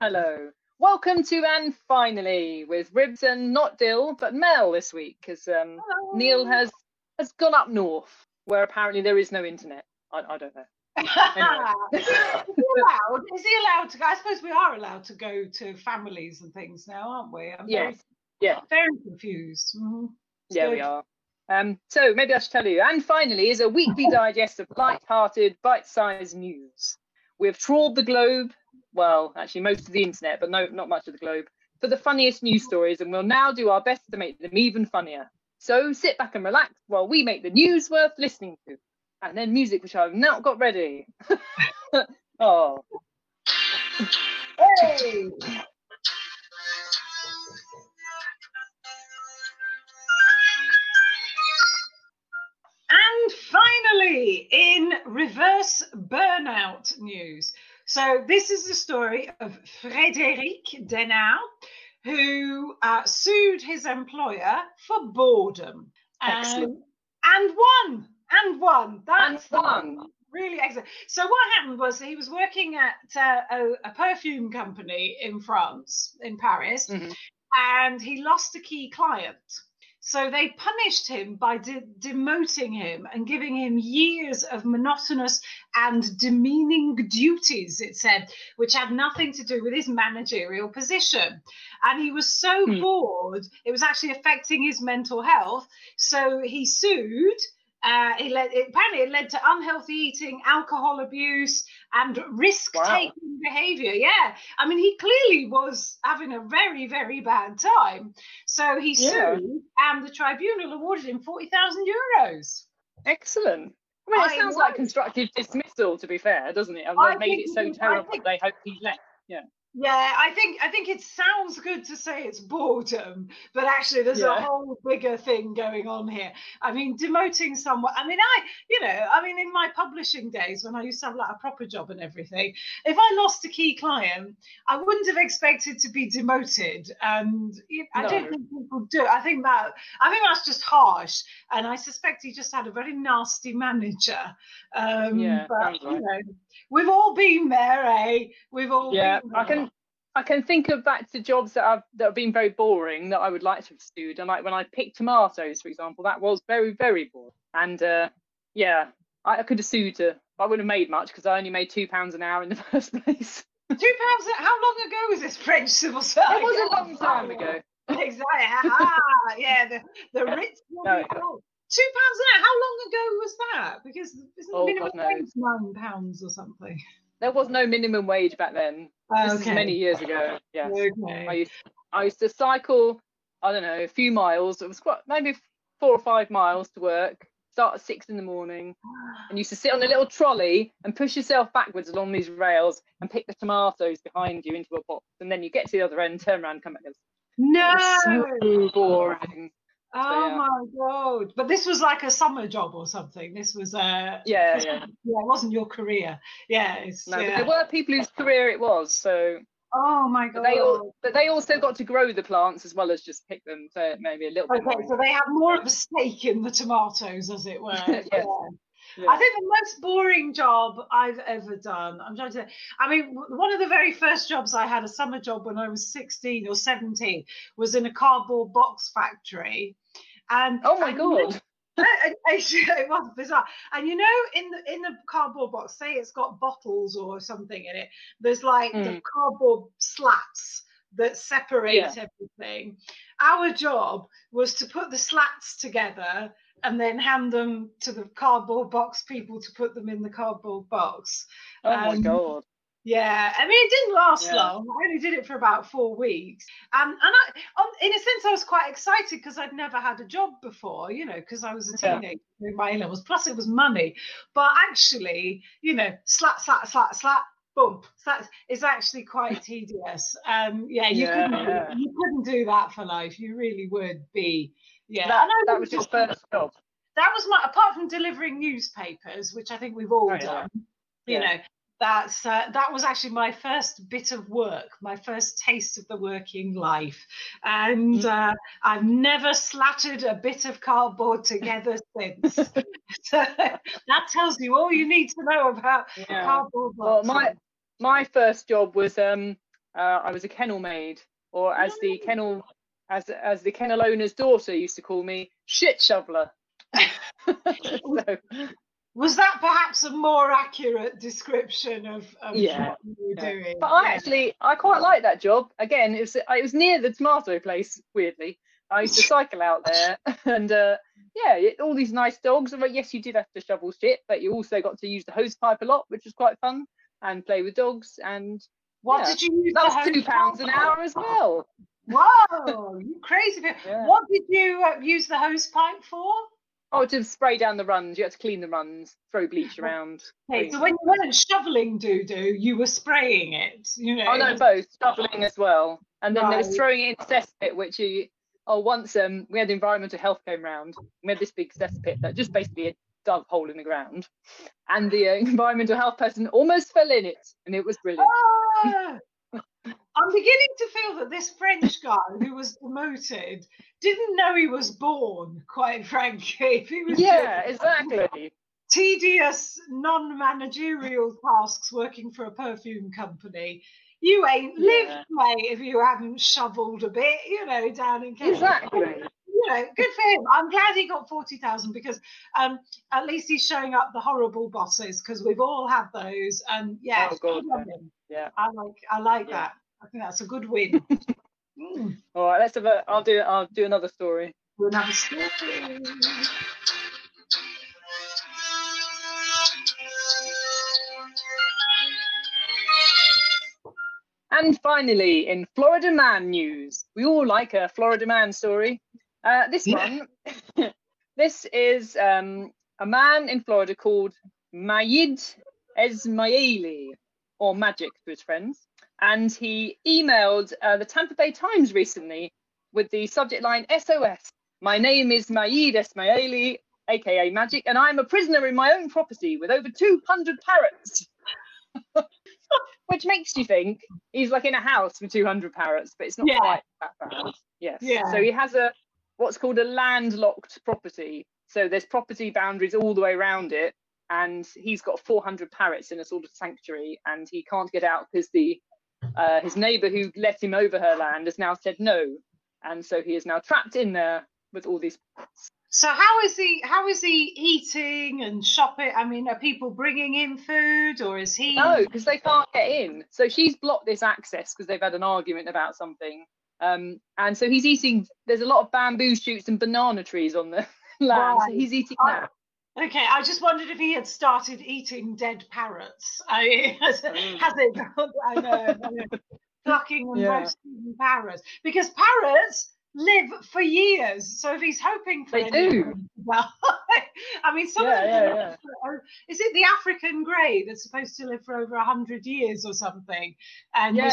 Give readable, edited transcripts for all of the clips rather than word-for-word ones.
Hello. Welcome to And Finally with Ribs and not Dill, but Mel this week, because Neil has gone up north, where apparently there is no internet. I don't know. Anyway. Is he allowed to go? I suppose we are allowed to go to families and things now, aren't we? I'm very confused. Mm-hmm. Yeah, so, we are. So maybe I should tell you. And Finally is a weekly digest of light-hearted, bite-sized news. We have trawled the globe. Well, actually, most of the internet, but no, not much of the globe, for the funniest news stories, and we'll now do our best to make them even funnier. So sit back and relax while we make the news worth listening to, and then music which I've not got ready. Oh, hey! And finally, in reverse burnout news. So this is the story of Frédéric Denard, who sued his employer for boredom. Excellent. And won. That's really excellent. So what happened was he was working at a perfume company in France, in Paris, mm-hmm. and he lost a key client. So they punished him by demoting him and giving him years of monotonous and demeaning duties, it said, which had nothing to do with his managerial position. And he was so bored, it was actually affecting his mental health. So he sued. Apparently it led to unhealthy eating, alcohol abuse, and risk-taking behaviour. Yeah, I mean, he clearly was having a very, very bad time. So he sued, and the tribunal awarded him €40,000. Excellent. I mean, it sounds like constructive dismissal, to be fair, doesn't it? And they made it so terrible they hope he left. Yeah. Yeah, I think it sounds good to say it's boredom, but actually there's a whole bigger thing going on here. I mean, demoting someone. I mean, I mean, in my publishing days when I used to have like a proper job and everything, if I lost a key client, I wouldn't have expected to be demoted, and I don't think people do. I think that's just harsh, and I suspect he just had a very nasty manager. We've all been there, eh? We've all been there. I can think of back to jobs that have been very boring that I would like to have sued. And like when I picked tomatoes, for example, that was very, very boring. And I could have sued her. I wouldn't have made much because I only made £2 an hour in the first place. £2? How long ago was this French civil service? It was a long time ago. Exactly. Yeah, the Ritz. £2 an hour. How long ago was that? Because isn't the minimum wage £9 or something? There was no minimum wage back then. This is many years ago. Yes. Okay. I used to cycle, I don't know, a few miles. It was maybe 4 or 5 miles to work. Start at 6 a.m, and used to sit on a little trolley and push yourself backwards along these rails and pick the tomatoes behind you into a box, and then you get to the other end, turn around, come back. No. It was so boring. Oh my God. But this was like a summer job or something. This was it wasn't your career. Yeah. But there were people whose career it was, so oh my God. But they also got to grow the plants as well as just pick them, so maybe a little bit. Okay, so they have more of a stake in the tomatoes, as it were. Yeah. Yeah. I think the most boring job I've ever done, one of the very first jobs I had, a summer job when I was 16 or 17, was in a cardboard box factory. And God. It was bizarre. And you know, in the cardboard box, say it's got bottles or something in it, there's like the cardboard slats that separate everything. Our job was to put the slats together and then hand them to the cardboard box people to put them in the cardboard box. Oh my God. Yeah, I mean, it didn't last long. I only did it for about 4 weeks. In a sense, I was quite excited because I'd never had a job before, you know, because I was a teenager doing my A-levels. Plus, it was money. But actually, you know, slap, slap, slap, slap, boom. That is actually quite tedious. You couldn't do that for life. You really would be... Yeah, that was your first job. That was my, apart from delivering newspapers, which I think we've all done. Yeah. You know, that's that was actually my first bit of work, my first taste of the working life, and I've never slatted a bit of cardboard together since. So that tells you all you need to know about cardboard boxes. Well, my first job was I was a kennel maid, or as the kennel, as the kennel owner's daughter used to call me, shit shoveler. So, was that perhaps a more accurate description of what you were doing? But I quite like that job. Again, it was near the tomato place, weirdly. I used to cycle out there, and all these nice dogs. Yes, you did have to shovel shit, but you also got to use the hose pipe a lot, which was quite fun, and play with dogs. And what did you use? That was £2 an hour as well. Whoa, you crazy! Yeah. What did you use the hose pipe for? Oh, to spray down the runs. You had to clean the runs, throw bleach around. Okay, so when you weren't shoveling doo-doo, you were spraying it, you know? Oh, no, both. Shoveling as well. And then there was throwing it in the cesspit, which once we had environmental health came round. We had this big cesspit that just basically dug hole in the ground. And the environmental health person almost fell in it, and it was brilliant. Ah! I'm beginning to feel that this French guy who was demoted didn't know he was born, quite frankly. He was exactly. Tedious, non-managerial tasks working for a perfume company. You ain't lived, mate, if you haven't shoveled a bit, you know, down in Kent. Exactly. You know, good for him. I'm glad he got 40,000 because at least he's showing up the horrible bosses, because we've all had those. And I like that. I think that's a good win. All right, let's have I'll do another story. Another story. And finally, in Florida Man news, we all like a Florida Man story. This one, this is a man in Florida called Majid Esmaeili, or Magic to his friends. And he emailed the Tampa Bay Times recently with the subject line, SOS. My name is Majid Esmaeili, a.k.a. Magic, and I'm a prisoner in my own property with over 200 parrots. Which makes you think he's like in a house with 200 parrots, but it's not quite that bad. Yes. Yeah. So he has what's called a landlocked property. So there's property boundaries all the way around it. And he's got 400 parrots in a sort of sanctuary, and he can't get out because his neighbour who let him over her land has now said no, and so he is now trapped in there with all these parrots. So how is he eating and shopping? I mean, are people bringing in food, or is he? No, because they can't get in. So she's blocked this access because they've had an argument about something, and so he's eating. There's a lot of bamboo shoots and banana trees on the land. Right. So he's eating that. Okay, I just wondered if he had started eating dead parrots. I know, plucking and roasting parrots. Because parrots live for years, so if he's hoping for I mean, some of them. Is it the African grey that's supposed to live for over 100 years or something? And you're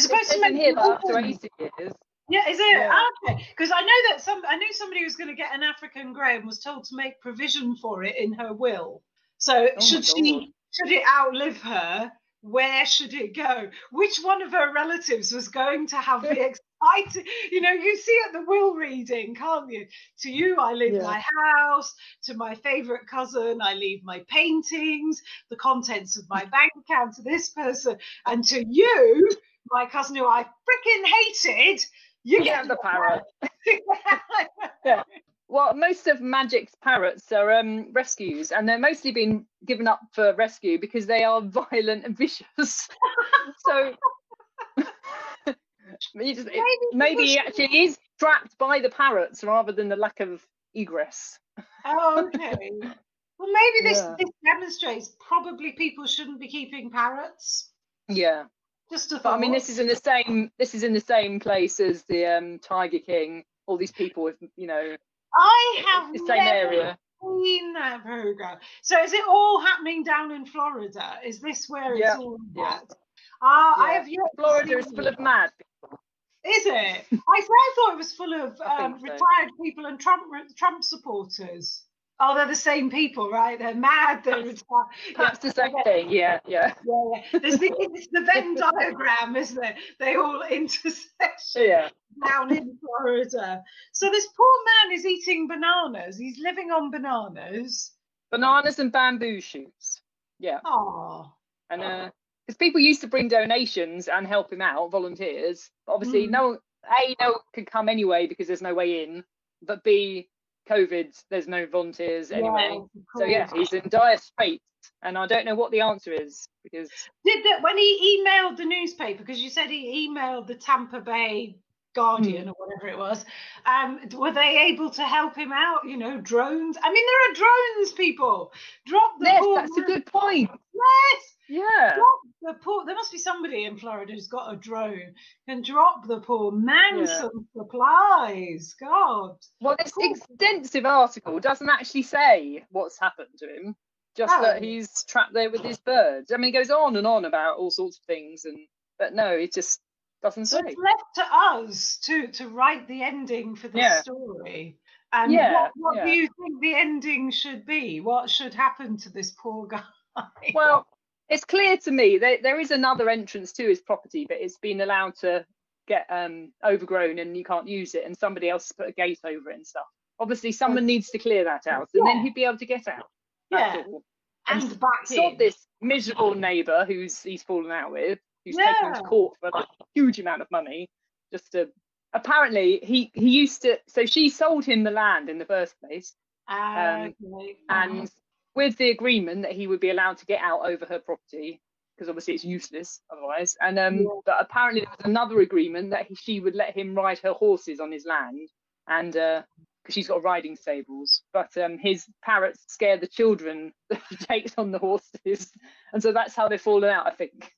supposed to live here after 80 years. Yeah, is it? Yeah. Okay, because I know that I knew somebody was going to get an African grey and was told to make provision for it in her will. So should it outlive her, where should it go? Which one of her relatives was going to have the exciting? You know, you see at the will reading, can't you? To you, I leave my house. To my favourite cousin, I leave my paintings, the contents of my bank account to this person, and to you, my cousin who I freaking hated. You get the parrot. Yeah. Well, most of Magic's parrots are rescues, and they're mostly being given up for rescue because they are violent and vicious. So maybe he actually is trapped by the parrots rather than the lack of egress. Oh, okay. Well, maybe this demonstrates probably people shouldn't be keeping parrots. Yeah. But, I mean, this is in the same place as the Tiger King. All these people with, you know, I have the same area. Seen that program. So is it all happening down in Florida? Is this where it's all at? I have yet Florida is full of mad people. Is it? I thought it was full of retired people and Trump supporters. Oh, they're the same people, right? They're mad. They're retired. Perhaps the same thing. Yeah. It's the Venn diagram, isn't it? They all intersect down in Florida. So this poor man is eating bananas. He's living on bananas. Bananas and bamboo shoots. Yeah. Oh. And because people used to bring donations and help him out, volunteers. Obviously, no one can come anyway because there's no way in, but B, COVID, there's no volunteers anyway. So yeah, he's in dire straits, and I don't know what the answer is. Because did that when he emailed the newspaper, because you said he emailed the Tampa Bay Guardian or whatever it was, were they able to help him out? You know, drones. I mean, there are drones, people. Drop the ball. Yes, that's a good point. Yes. Yeah. Drop the poor. There must be somebody in Florida who's got a drone and drop the poor man some supplies. God. Well, this extensive article doesn't actually say what's happened to him. Just that he's trapped there with his birds. I mean, it goes on and on about all sorts of things, but no, it just doesn't say. It's left to us to write the ending for the story. And what do you think the ending should be? What should happen to this poor guy? Well, it's clear to me that there is another entrance to his property, but it's been allowed to get overgrown and you can't use it, and somebody else put a gate over it and stuff. Obviously, someone needs to clear that out, and then he'd be able to get out. That's all. And back in this miserable neighbour he's fallen out with, who's taken him to court for like a huge amount of money, just to apparently he used to. So she sold him the land in the first place, and with the agreement that he would be allowed to get out over her property, because obviously it's useless otherwise. And but apparently there was another agreement that she would let him ride her horses on his land, and. She's got riding stables, but his parrots scare the children that she takes on the horses, and so that's how they've fallen out, I think.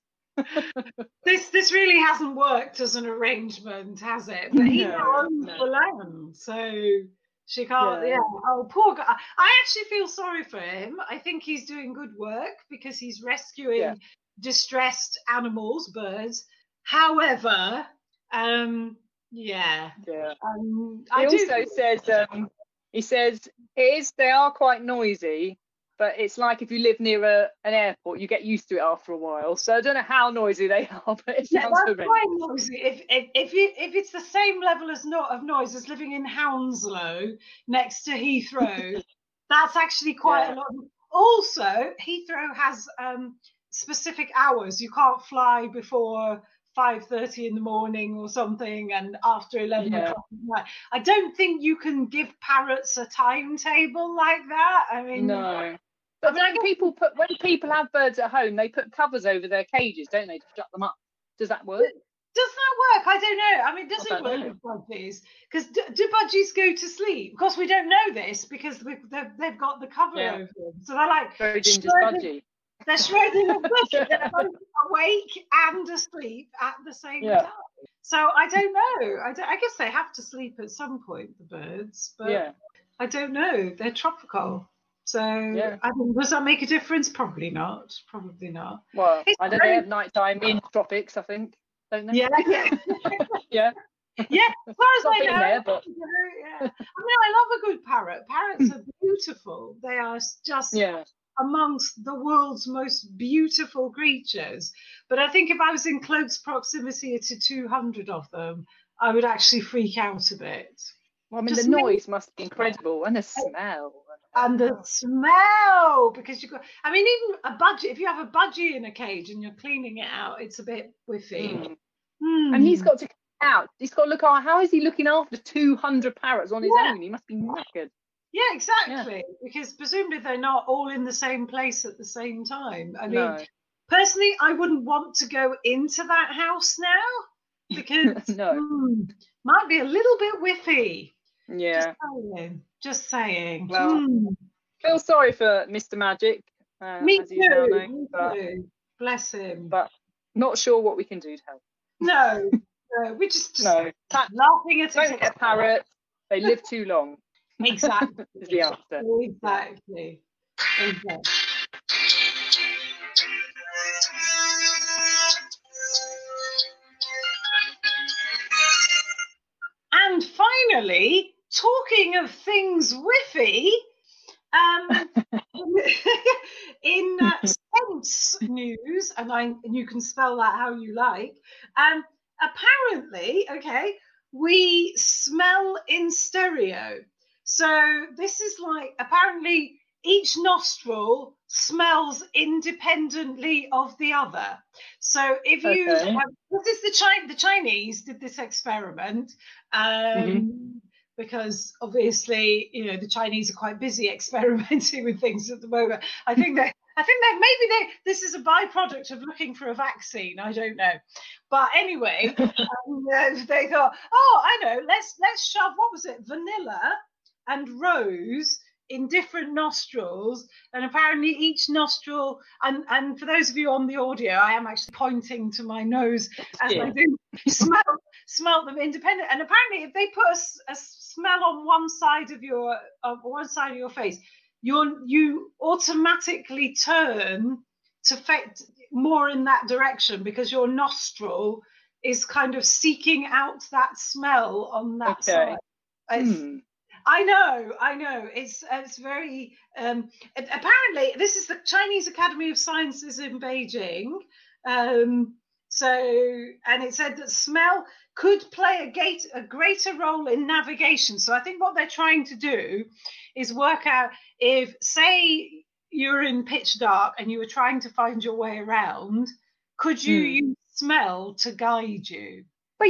This really hasn't worked as an arrangement, has it? But he owns the land, so she can't. Yeah. Oh, poor guy. I actually feel sorry for him. I think he's doing good work because he's rescuing distressed animals, birds. However, he also says he says they are quite noisy, but it's like if you live near an airport, you get used to it after a while. So I don't know how noisy they are, but it sounds quite noisy. If it's the same level of noise as living in Hounslow next to Heathrow, that's actually quite a lot. Also, Heathrow has specific hours. You can't fly before 5:30 in the morning or something, and after 11 o'clock at night. I don't think you can give parrots a timetable like that. I mean, no. But when people have birds at home, they put covers over their cages, don't they, to shut them up? Does that work? Does that work? I don't know. I mean, does it work with budgies? Because do budgies go to sleep? Of course, we don't know this because they've got the cover over them, so they're like Schrodinger's budgie. They're Schrodinger's budgie. They're both awake and asleep at the same time. So I don't know. I guess they have to sleep at some point, the birds. But I don't know. They're tropical. So I mean, does that make a difference? Probably not. Well, I don't know. They have nighttime in tropics, I think. Don't they? Yeah. As far as I know, I mean, I love a good parrot. Parrots are beautiful. They are just... Yeah. Amongst the world's most beautiful creatures. But I think if I was in close proximity to 200 of them, I would actually freak out a bit. Well, I mean, the noise must be incredible, and the smell. And the smell, because you got, I mean, even a budgie, if you have a budgie in a cage and you're cleaning it out, it's a bit whiffy. And he's got to get out. He's got to look out. How is he looking after 200 parrots on his own? He must be knackered. Yeah, exactly. Yeah. Because presumably they're not all in the same place at the same time. I mean, personally, I wouldn't want to go into that house now because might be a little bit whiffy. Yeah. Just saying. Well, feel sorry for Mr. Magic. Me too. Bless him. But not sure what we can do to help. No, we're just laughing at don't get parrots. They live too long. Exactly. Exactly. And finally, talking of things whiffy, in sense news, and you can spell that how you like. Apparently, we smell in stereo. So this is like, apparently each nostril smells independently of the other. So if you the Chinese did this experiment because obviously, you know, the Chinese are quite busy experimenting with things at the moment. I think that this is a byproduct of looking for a vaccine. I don't know, but anyway, they thought, oh, I know, let's shove, what was it, vanilla and rose in different nostrils, and apparently each nostril, and for those of you on the audio, I am actually pointing to my nose as I do smell them independent. And apparently, if they put a smell on one side of your face, you automatically turn to more in that direction because your nostril is kind of seeking out that smell on that side. I know. It's very apparently this is the Chinese Academy of Sciences in Beijing. And it said that smell could play a greater role in navigation. So I think what they're trying to do is work out if, say, you're in pitch dark and you were trying to find your way around, could you use smell to guide you? But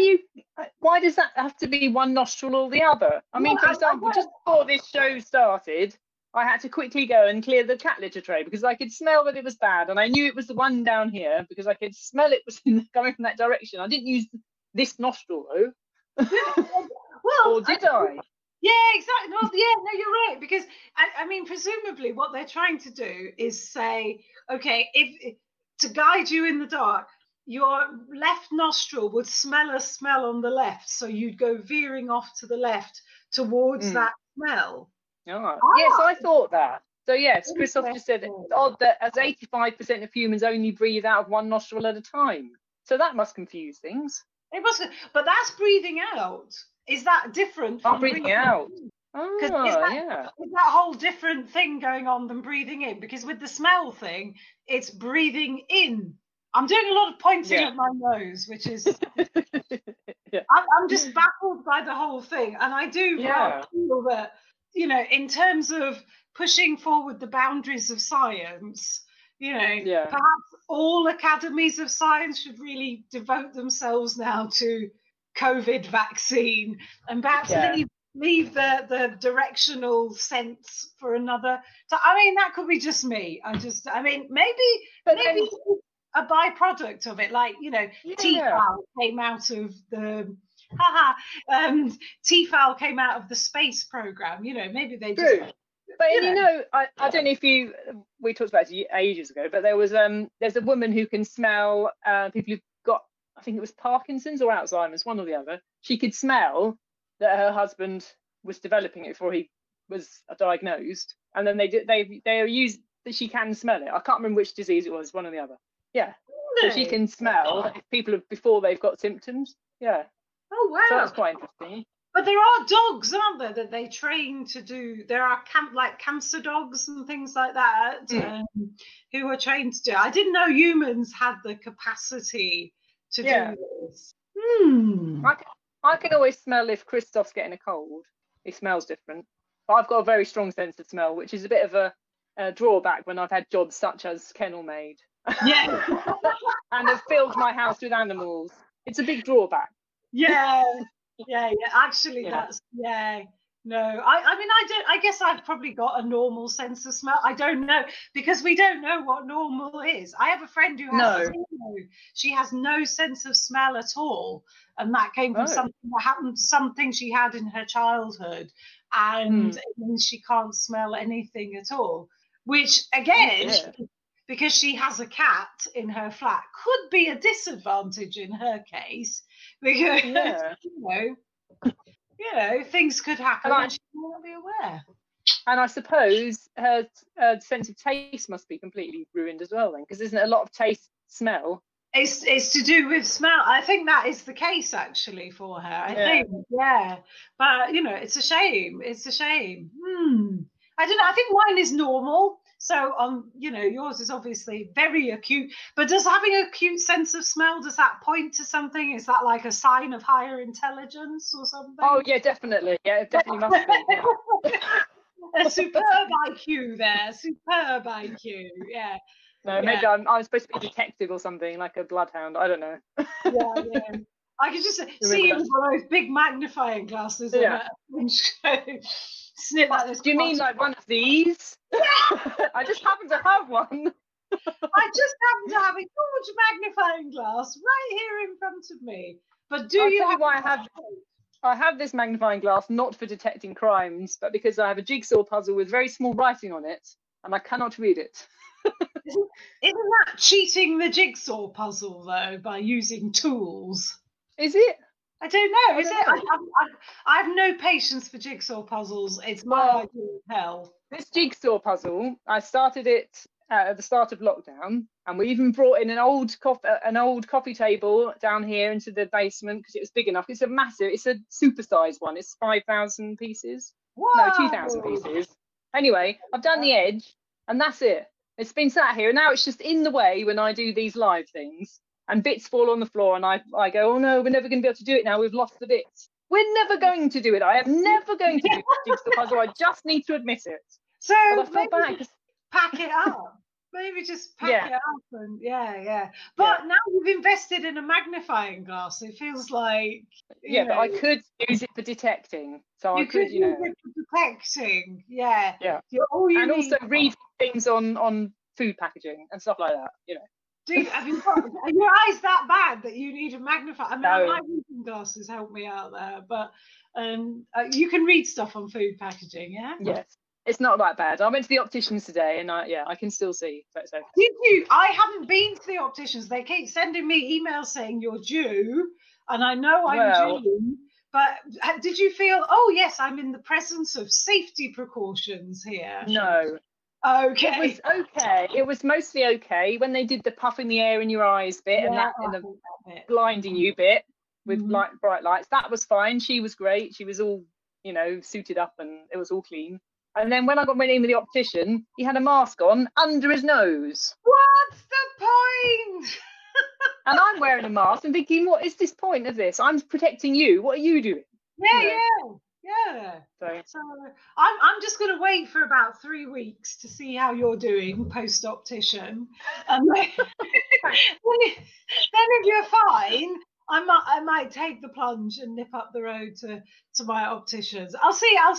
why does that have to be one nostril or the other? I mean, for example, just before this show started, I had to quickly go and clear the cat litter tray because I could smell that it was bad. And I knew it was the one down here because I could smell it was coming from that direction. I didn't use this nostril, though. Or did I? Yeah, exactly. Well, yeah, no, you're right. Because, I mean, presumably what they're trying to do is say, OK, if to guide you in the dark, your left nostril would smell a smell on the left, so you'd go veering off to the left towards that smell. Yes, I thought that. So yes, Christoph just said it's odd that as 85% of humans only breathe out of one nostril at a time. So that must confuse things. It must, but that's breathing out. Is that different from breathing out? Is that whole different thing going on than breathing in? Because with the smell thing, it's breathing in. I'm doing a lot of pointing at my nose, which is, I'm just baffled by the whole thing. And I do feel that, you know, in terms of pushing forward the boundaries of science, you know, perhaps all academies of science should really devote themselves now to COVID vaccine and perhaps leave the directional sense for another. So, I mean, that could be just me. A byproduct of it, like, you know, Tefal came out of the Tefal came out of the space program, you know, maybe they just but you know I don't know if we talked about it ages ago, but there was there's a woman who can smell people who've got, I think it was Parkinson's or Alzheimer's, one or the other. She could smell that her husband was developing it before he was diagnosed, and then they used that she can smell it. I can't remember which disease it was, one or the other. Yeah, so she can smell people before they've got symptoms. Yeah. Oh, wow. So that's quite interesting. But there are dogs, aren't there, that they train to do? There are cancer dogs and things like that who are trained to do. I didn't know humans had the capacity to do this. I can always smell if Christoph's getting a cold. He smells different. But I've got a very strong sense of smell, which is a bit of a drawback when I've had jobs such as kennel maid. And have filled my house with animals. It's a big drawback. That's I mean, I guess I've probably got a normal sense of smell. I don't know, because we don't know what normal is. I have a friend who has she has no sense of smell at all, and that came from something that happened, something she had in her childhood, and she can't smell anything at all, which again because she has a cat in her flat, could be a disadvantage in her case, because you know things could happen and she might not be aware. And I suppose her sense of taste must be completely ruined as well, then, because isn't a lot of taste smell? It's to do with smell. I think that is the case actually for her. I think, but you know, it's a shame. I don't know. I think wine is normal. So, you know, yours is obviously very acute, but does having an acute sense of smell, does that point to something? Is that like a sign of higher intelligence or something? Oh, yeah, definitely. Yeah, it definitely must be. Superb IQ there. Superb IQ. Yeah. No, maybe I was supposed to be a detective or something, like a bloodhound. I don't know. Yeah. I could just see him with one of those big magnifying glasses and snip like this. Do you mean like one of these? I just happen to have one. I just happen to have a huge magnifying glass right here in front of me. But do you have why I have this magnifying glass not for detecting crimes, but because I have a jigsaw puzzle with very small writing on it and I cannot read it. Isn't that cheating the jigsaw puzzle though, by using tools? Is it? I don't know. Is it? I have no patience for jigsaw puzzles. It's my idea of hell. This jigsaw puzzle, I started it at the start of lockdown, and we even brought in an old coffee table down here into the basement because it was big enough. It's a massive. It's a supersized one. It's 5,000 pieces. Whoa. No, 2,000 pieces. Anyway, I've done the edge, and that's it. It's been sat here, and now it's just in the way when I do these live things. And bits fall on the floor, and I go, oh no, we're never going to be able to do it now. We've lost the bits. We're never going to do it. I am never going to do the puzzle. I just need to admit it. So maybe pack it up. Maybe just pack it up, and But now you've invested in a magnifying glass. It feels like But I could use it for detecting. So you I could you know, use it for detecting. Yeah. Yeah. And also reading things on food packaging and stuff like that. You know. Dude, have you got, are your eyes that bad that you need a magnifier? I mean, no. My reading glasses help me out there, but you can read stuff on food packaging, yeah? Yes, it's not that bad. I went to the opticians today, and I can still see. So. Did you? I haven't been to the opticians. They keep sending me emails saying you're due, and I know I'm due. But did you feel, oh, yes, I'm in the presence of safety precautions here? No. Okay. It was okay. It was mostly okay when they did the puff in the air in your eyes bit and that and the blinding you bit with bright lights. That was fine. She was great. She was all, you know, suited up and it was all clean. And then when I went in with the optician, he had a mask on under his nose. What's the point? And I'm wearing a mask and thinking, what is this point of this? I'm protecting you. What are you doing? Yeah, you know? Yeah. So I'm just going to wait for about 3 weeks to see how you're doing post-optician. Then if you're fine, I might take the plunge and nip up the road to my opticians. I'll see how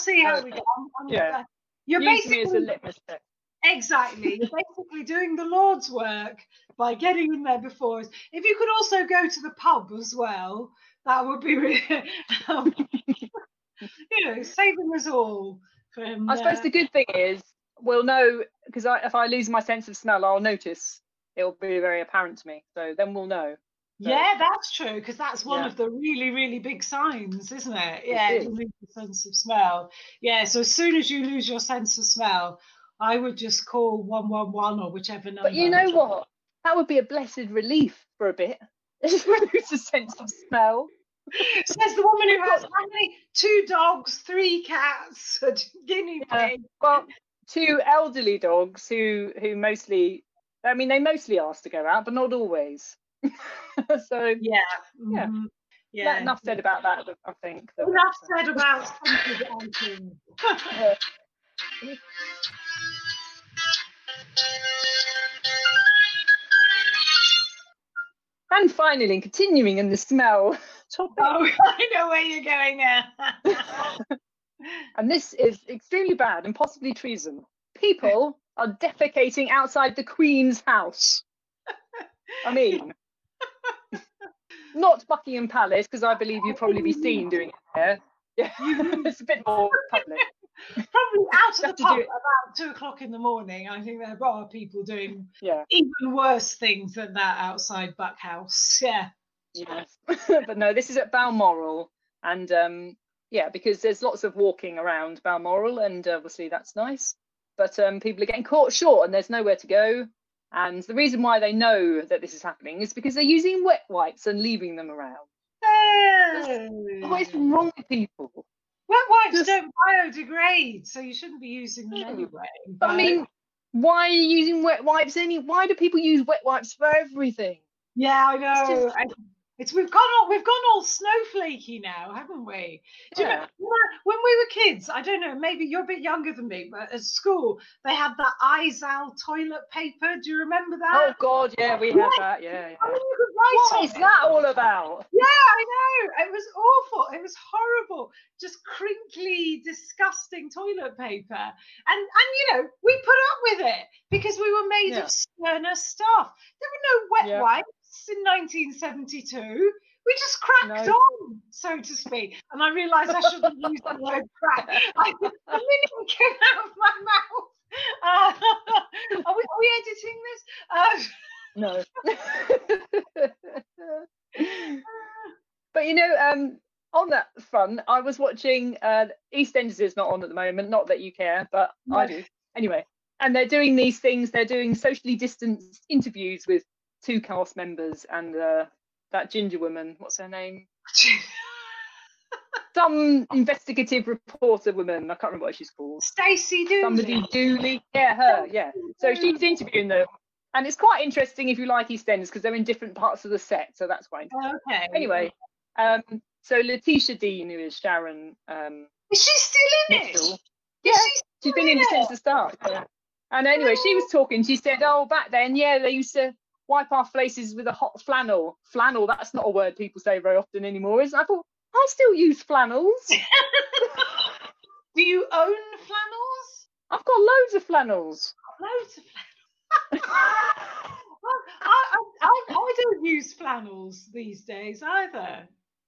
we go. You're use basically me as a litmus test. Exactly. You're basically doing the Lord's work by getting in there before us. If you could also go to the pub as well, that would be really you know, saving us all. From, I suppose the good thing is we'll know because if I lose my sense of smell, I'll notice. It'll be very apparent to me. So then we'll know. So, yeah, that's true because that's one of the really, really big signs, isn't it? Yeah, you lose your sense of smell. Yeah, so as soon as you lose your sense of smell, I would just call 111 or whichever number. But you know what? That would be a blessed relief for a bit. Lose a sense of smell. Says the woman who has how many? 2 dogs, 3 cats, a guinea pig. Well, 2 elderly dogs who mostly, I mean, they mostly ask to go out, but not always. So enough said about that, I think. Enough said about something. And finally, continuing in the smell topic. Oh, I know where you're going now. And this is extremely bad and possibly treason. People are defecating outside the Queen's house. I mean, not Buckingham Palace, because I believe you'd probably be seen doing it there. Yeah, it's a bit more public. Probably out of the pub about 2 o'clock in the morning. I think there are people doing even worse things than that outside Buck House. Yeah. Yes. But no, this is at Balmoral, and because there's lots of walking around Balmoral, and obviously that's nice. But people are getting caught short, and there's nowhere to go. And the reason why they know that this is happening is because they're using wet wipes and leaving them around. Hey. What is wrong with people? Wet wipes don't biodegrade, so you shouldn't be using them anyway. But I mean, why are you using wet wipes? Why do people use wet wipes for everything? Yeah, I know. It's just, We've gone all snowflakey now, haven't we? Do you know, when we were kids, I don't know, maybe you're a bit younger than me, but at school they had that Izal toilet paper. Do you remember that? Oh God, yeah, we had that. Yeah. What is that all about? Yeah, I know. It was awful. It was horrible. Just crinkly, disgusting toilet paper, and you know, we put up with it because we were made of sterner stuff. There were no wet wipes. In 1972, we just cracked on, so to speak. And I realised I shouldn't use the word crack. The minute it came out of my mouth. Are we editing this? No. But you know, on that front, I was watching EastEnders is not on at the moment. Not that you care, but I do anyway. And they're doing these things. They're doing socially distanced interviews with two cast members and that ginger woman, what's her name? Some investigative reporter woman, I can't remember what she's called. Stacey Dooley. Somebody Dooley. Yeah, her, yeah. So she's interviewing them. And it's quite interesting if you like EastEnders because they're in different parts of the set, so that's quite interesting. Okay. Anyway, so Letitia Dean, who is Sharon. Is she still in Mitchell. It? Yeah, she's been in it since the start. Yeah. And anyway, she was talking. She said, back then, they used to wipe our faces with a hot flannel. Flannel, that's not a word people say very often anymore, is it? I thought, I still use flannels. Do you own flannels? I've got loads of flannels. I don't use flannels these days either.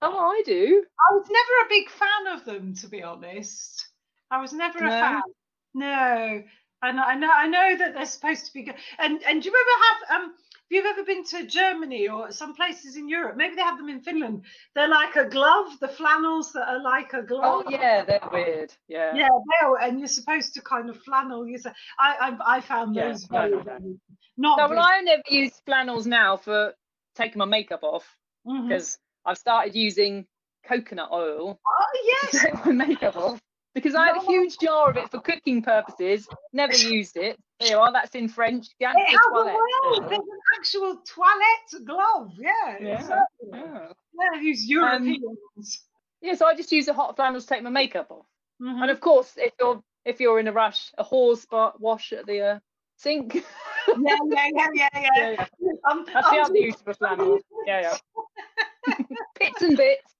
Oh, I do. I was never a big fan of them, to be honest. I was never a fan. No. And I know that they're supposed to be good. And do you ever have... If you've ever been to Germany or some places in Europe, maybe they have them in Finland, they're like a glove, the flannels that are like a glove. Oh yeah, they're weird. Yeah, they are, and you're supposed to kind of flannel yourself. I found those very not. No, well, I never use flannels now for taking my makeup off because I've started using coconut oil to take my makeup off because I have a huge jar of it for cooking purposes, never used it. There you are, that's in French. It has a world. There's an actual toilette glove, I use Europeans. So I just use a hot flannel to take my makeup off. And of course, if you're in a rush, a horse wash at the sink. That's the other use of a flannel. Pits and bits.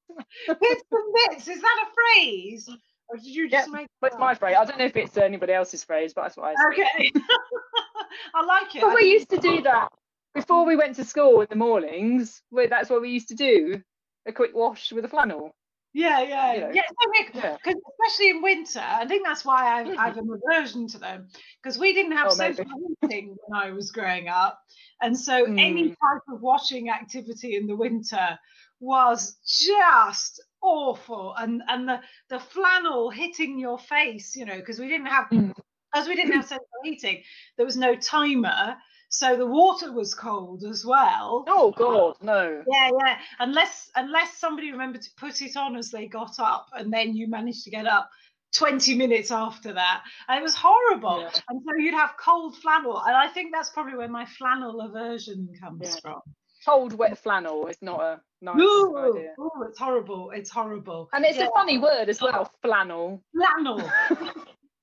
Pits and bits, is that a phrase? Or did you just make that? It's my phrase. I don't know if it's anybody else's phrase, but that's what I say. Okay. I like it. But we used to do that before we went to school in the mornings. That's what we used to do, a quick wash with a flannel. Because especially in winter, I think that's why I've an aversion to them, because we didn't have social heating when I was growing up, and so any type of washing activity in the winter was just awful, and the flannel hitting your face, you know, because we didn't have as we didn't have central heating, there was no timer, so the water was cold as well. Oh God, no. Unless somebody remembered to put it on as they got up, and then you managed to get up 20 minutes after that, and it was horrible. And so you'd have cold flannel, and I think that's probably where my flannel aversion comes from. Cold, wet flannel is not a nice idea. Oh, it's horrible. And it's a funny word as well, flannel. Flannel.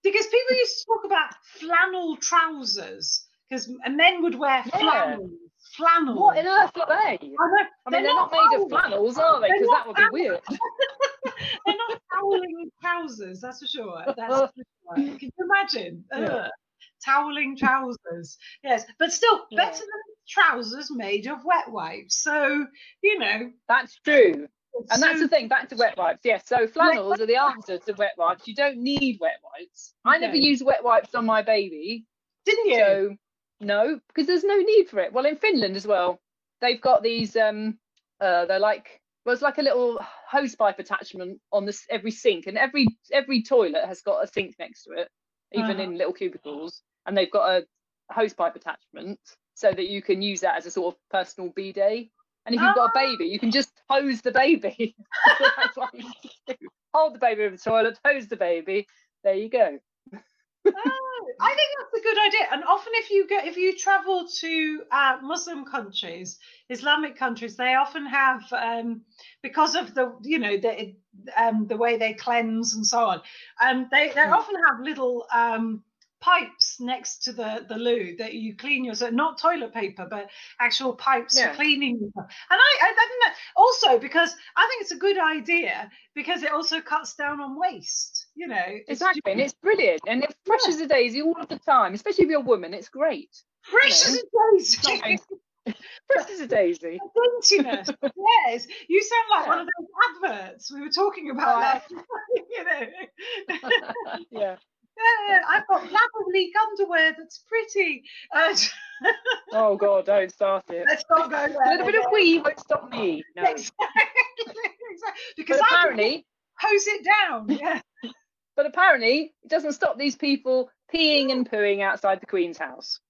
Because people used to talk about flannel trousers, because men would wear flannel. Flannel. What on earth are they? They're not made of flannels, are they? Because that would be weird. They're not toweling trousers, that's for sure. Can you imagine? Toweling trousers. Yes, but still better than trousers made of wet wipes, so you know, that's true. And that's the thing, back to wet wipes. So flannels are the answer to wet wipes. You don't need wet wipes. I never used wet wipes on my baby. Didn't you? So, no, because there's no need for it. Well, in Finland as well, they've got these they're like, well, it's like a little hose pipe attachment on this every sink, and every toilet has got a sink next to it, even in little cubicles, and they've got a hose pipe attachment so that you can use that as a sort of personal bidet. And if you've got a baby, you can just hose the baby. That's what you do. Hold the baby in the toilet, hose the baby. There you go. I think that's a good idea. And often if you travel to Muslim countries, Islamic countries, they often have, because of the way they cleanse and so on, they often have little pipes next to the loo that you clean yourself, not toilet paper, but actual pipes for cleaning yourself. And I think that also, because I think it's a good idea, because it also cuts down on waste, exactly. And it's brilliant, and it's fresh as a daisy all of the time, especially if you're a woman. It's great, fresh as a daisy. Fresh as a daisy. Daintiness, yes. You sound like one of those adverts we were talking about last night, yeah. Yeah, I've got flannel leak underwear that's pretty. Oh God, don't start it. Let's not go there. A little bit of wee won't stop me. No. Exactly. Because apparently, I hose it down. Yeah. But apparently, it doesn't stop these people peeing and pooing outside the Queen's house.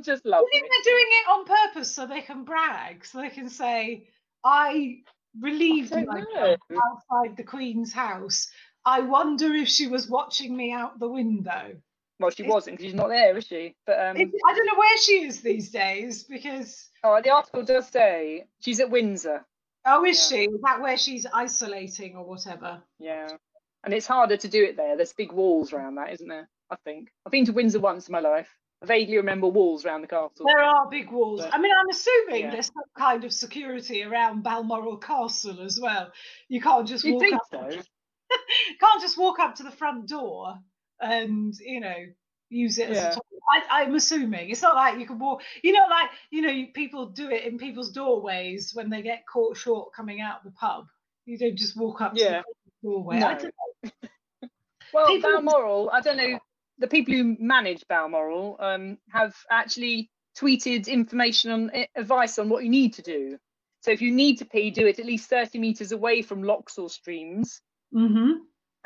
Just lovely. I think they're doing it on purpose so they can brag, so they can say, "I relieved myself outside the Queen's house. I wonder if she was watching me out the window." Well, she wasn't, because she's not there, is she? But I don't know where she is these days, because... Oh, the article does say she's at Windsor. Oh, is she? Is that where she's isolating or whatever? Yeah. And it's harder to do it there. There's big walls around that, isn't there? I think. I've been to Windsor once in my life. I vaguely remember walls around the castle. There are big walls. But, I mean, I'm assuming there's some kind of security around Balmoral Castle as well. You can't just walk up... So. Can't just walk up to the front door and use it as a toilet. I'm assuming it's not like you can walk. People do it in people's doorways when they get caught short coming out of the pub. You don't just walk up to the doorway. No. I don't know. Well, Balmoral. I don't know. The people who manage Balmoral have actually tweeted information on advice on what you need to do. So if you need to pee, do it at least 30 meters away from locks or streams. Mm-hmm.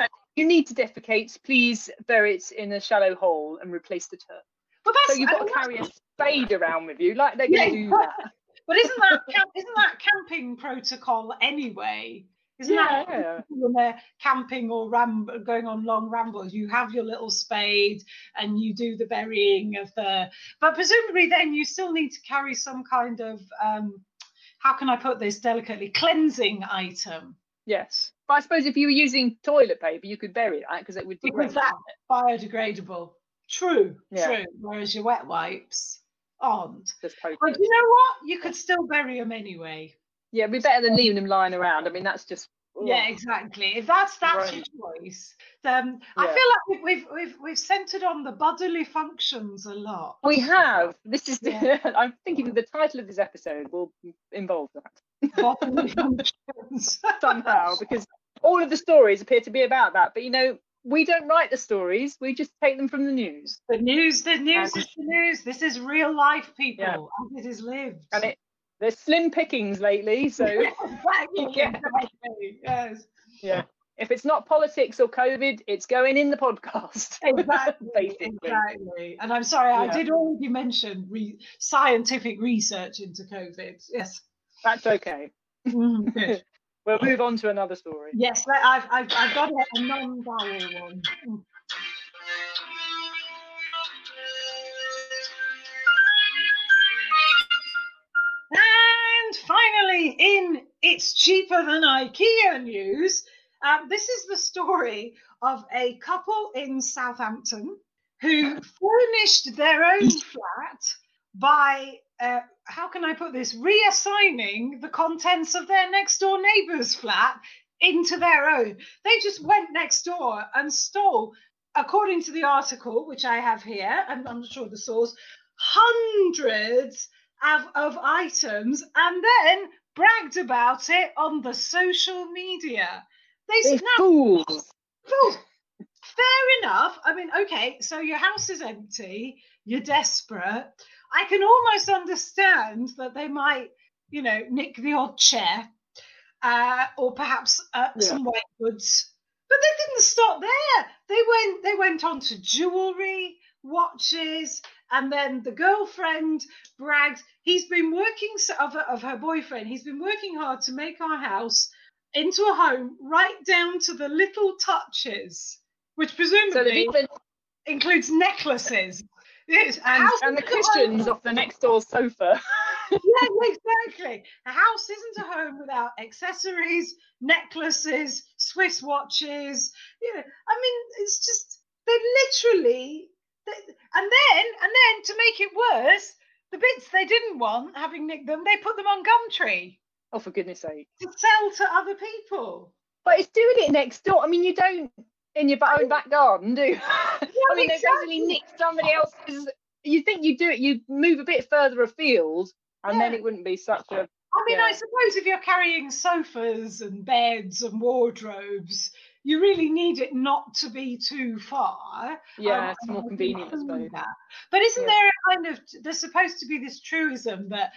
If you need to defecate, please bury it in a shallow hole and replace the turf. Well, so you've got to carry a spade around with you, like they're going to do that. But isn't that camping protocol anyway? Isn't that when they're camping or going on long rambles? You have your little spade and you do the burying of the. But presumably, then you still need to carry some kind of how can I put this delicately, cleansing item. Yes. But I suppose if you were using toilet paper, you could bury it, right? Because it would degrade. Exactly. Biodegradable. True. Whereas your wet wipes aren't. But you know what? You could still bury them anyway. Yeah, it'd be better than leaving them lying around. I mean, that's just. Ugh. Yeah, exactly. If that's your choice, then I feel like we've centred on the bodily functions a lot. We have. This is. Yeah. I'm thinking the title of this episode will involve that. Somehow, because all of the stories appear to be about that, but we don't write the stories, we just take them from the news. Is the news. This is real life, people, as it is lived, and there's slim pickings lately, so Yes. If it's not politics or COVID, it's going in the podcast. Exactly. And I'm sorry, I did already mention scientific research into COVID. Yes. That's okay. We'll move on to another story. Yes, I've got a non-viral one. And finally, in It's Cheaper Than IKEA news, this is the story of a couple in Southampton who furnished their own flat by... how can I put this? Reassigning the contents of their next door neighbour's flat into their own. They just went next door and stole, according to the article, which I have here, and I'm not sure of the source, hundreds of items, and then bragged about it on the social media. They're fools. Fair enough. I mean, okay, so your house is empty, you're desperate. I can almost understand that they might, nick the odd chair or perhaps some white goods. But they didn't stop there. They went on to jewellery, watches, and then the girlfriend bragged, her boyfriend, he's been working hard to make our house into a home right down to the little touches, which presumably... So includes necklaces. Yes, and the cushions off the next door sofa. Yeah, exactly. A house isn't a home without accessories, necklaces, Swiss watches. You know, I mean, it's just they literally, and then to make it worse, the bits they didn't want, having nicked them, they put them on Gumtree. Oh, for goodness' sake! To sell to other people. But it's doing it next door. I mean, you don't. In your own back garden, do you? Yeah, I mean, exactly. They've basically nicked somebody else's. You think you do it, you move a bit further afield, and then it wouldn't be such a. I mean, I suppose if you're carrying sofas and beds and wardrobes, you really need it not to be too far. Yeah, it's more convenient, I suppose. But isn't there a kind of, there's supposed to be this truism that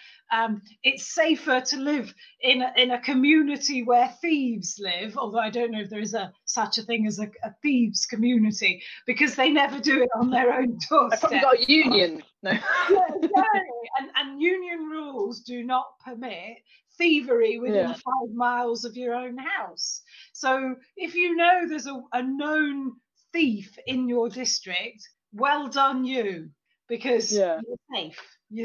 it's safer to live in a community where thieves live, although I don't know if there is such a thing as a thieves community, because they never do it on their own doorstep. They've probably got a union. No. Yeah, exactly. And union rules do not permit thievery within 5 miles of your own house. So if you know there's a known thief in your district, well done you, because you're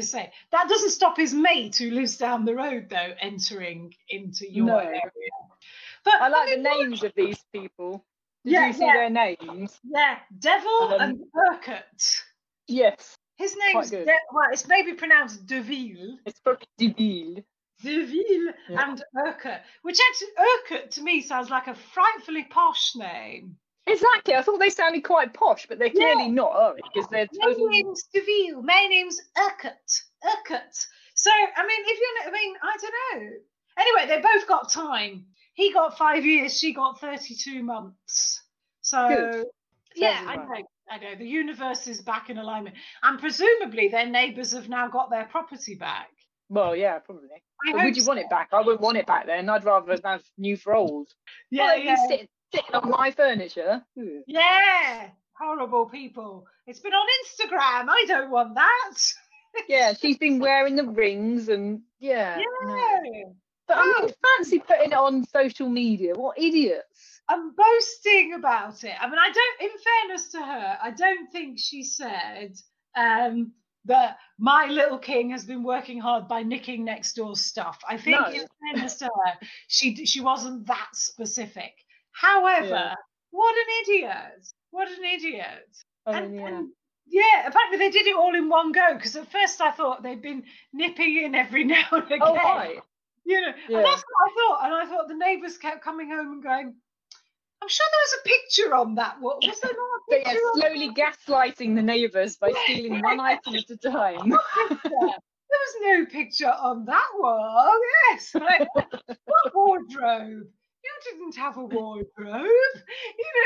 safe. That doesn't stop his mate who lives down the road, though, entering into your area. But I like the names of these people. Did you see their names? Yeah, Devil and Urquhart. Yes. His name's, it's maybe pronounced Deville. It's probably Deville. Deville and Urquhart, which actually, Urquhart to me sounds like a frightfully posh name. Exactly. I thought they sounded quite posh, but they're clearly not, are they? Because they're totally... My name's Deville. My name's Urquhart. So, I mean, I don't know. Anyway, they both got time. He got 5 years, she got 32 months. So, good. I know. The universe is back in alignment. And presumably their neighbours have now got their property back. Well, yeah, probably. But would you want it back? I wouldn't want it back then. I'd rather have new for old. Yeah, well, yeah. Sitting on my furniture. Yeah, horrible people. It's been on Instagram. I don't want that. Yeah, she's been wearing the rings and no. But I wouldn't fancy putting it on social media. What idiots. I'm boasting about it. I mean, I don't, in fairness to her, I don't think she said... that my little king has been working hard by nicking next door's stuff. I think in fairness to her, she wasn't that specific. However, what an idiot. What an idiot. And apparently they did it all in one go, because at first I thought they'd been nipping in every now and again. Oh, right. You know, and that's what I thought. And I thought the neighbours kept coming home and going, I'm sure there was a picture on that. What was there not? But slowly gaslighting the neighbours by stealing one item at a time. There was no picture on that one. Oh, yes. Like, what wardrobe? You didn't have a wardrobe. You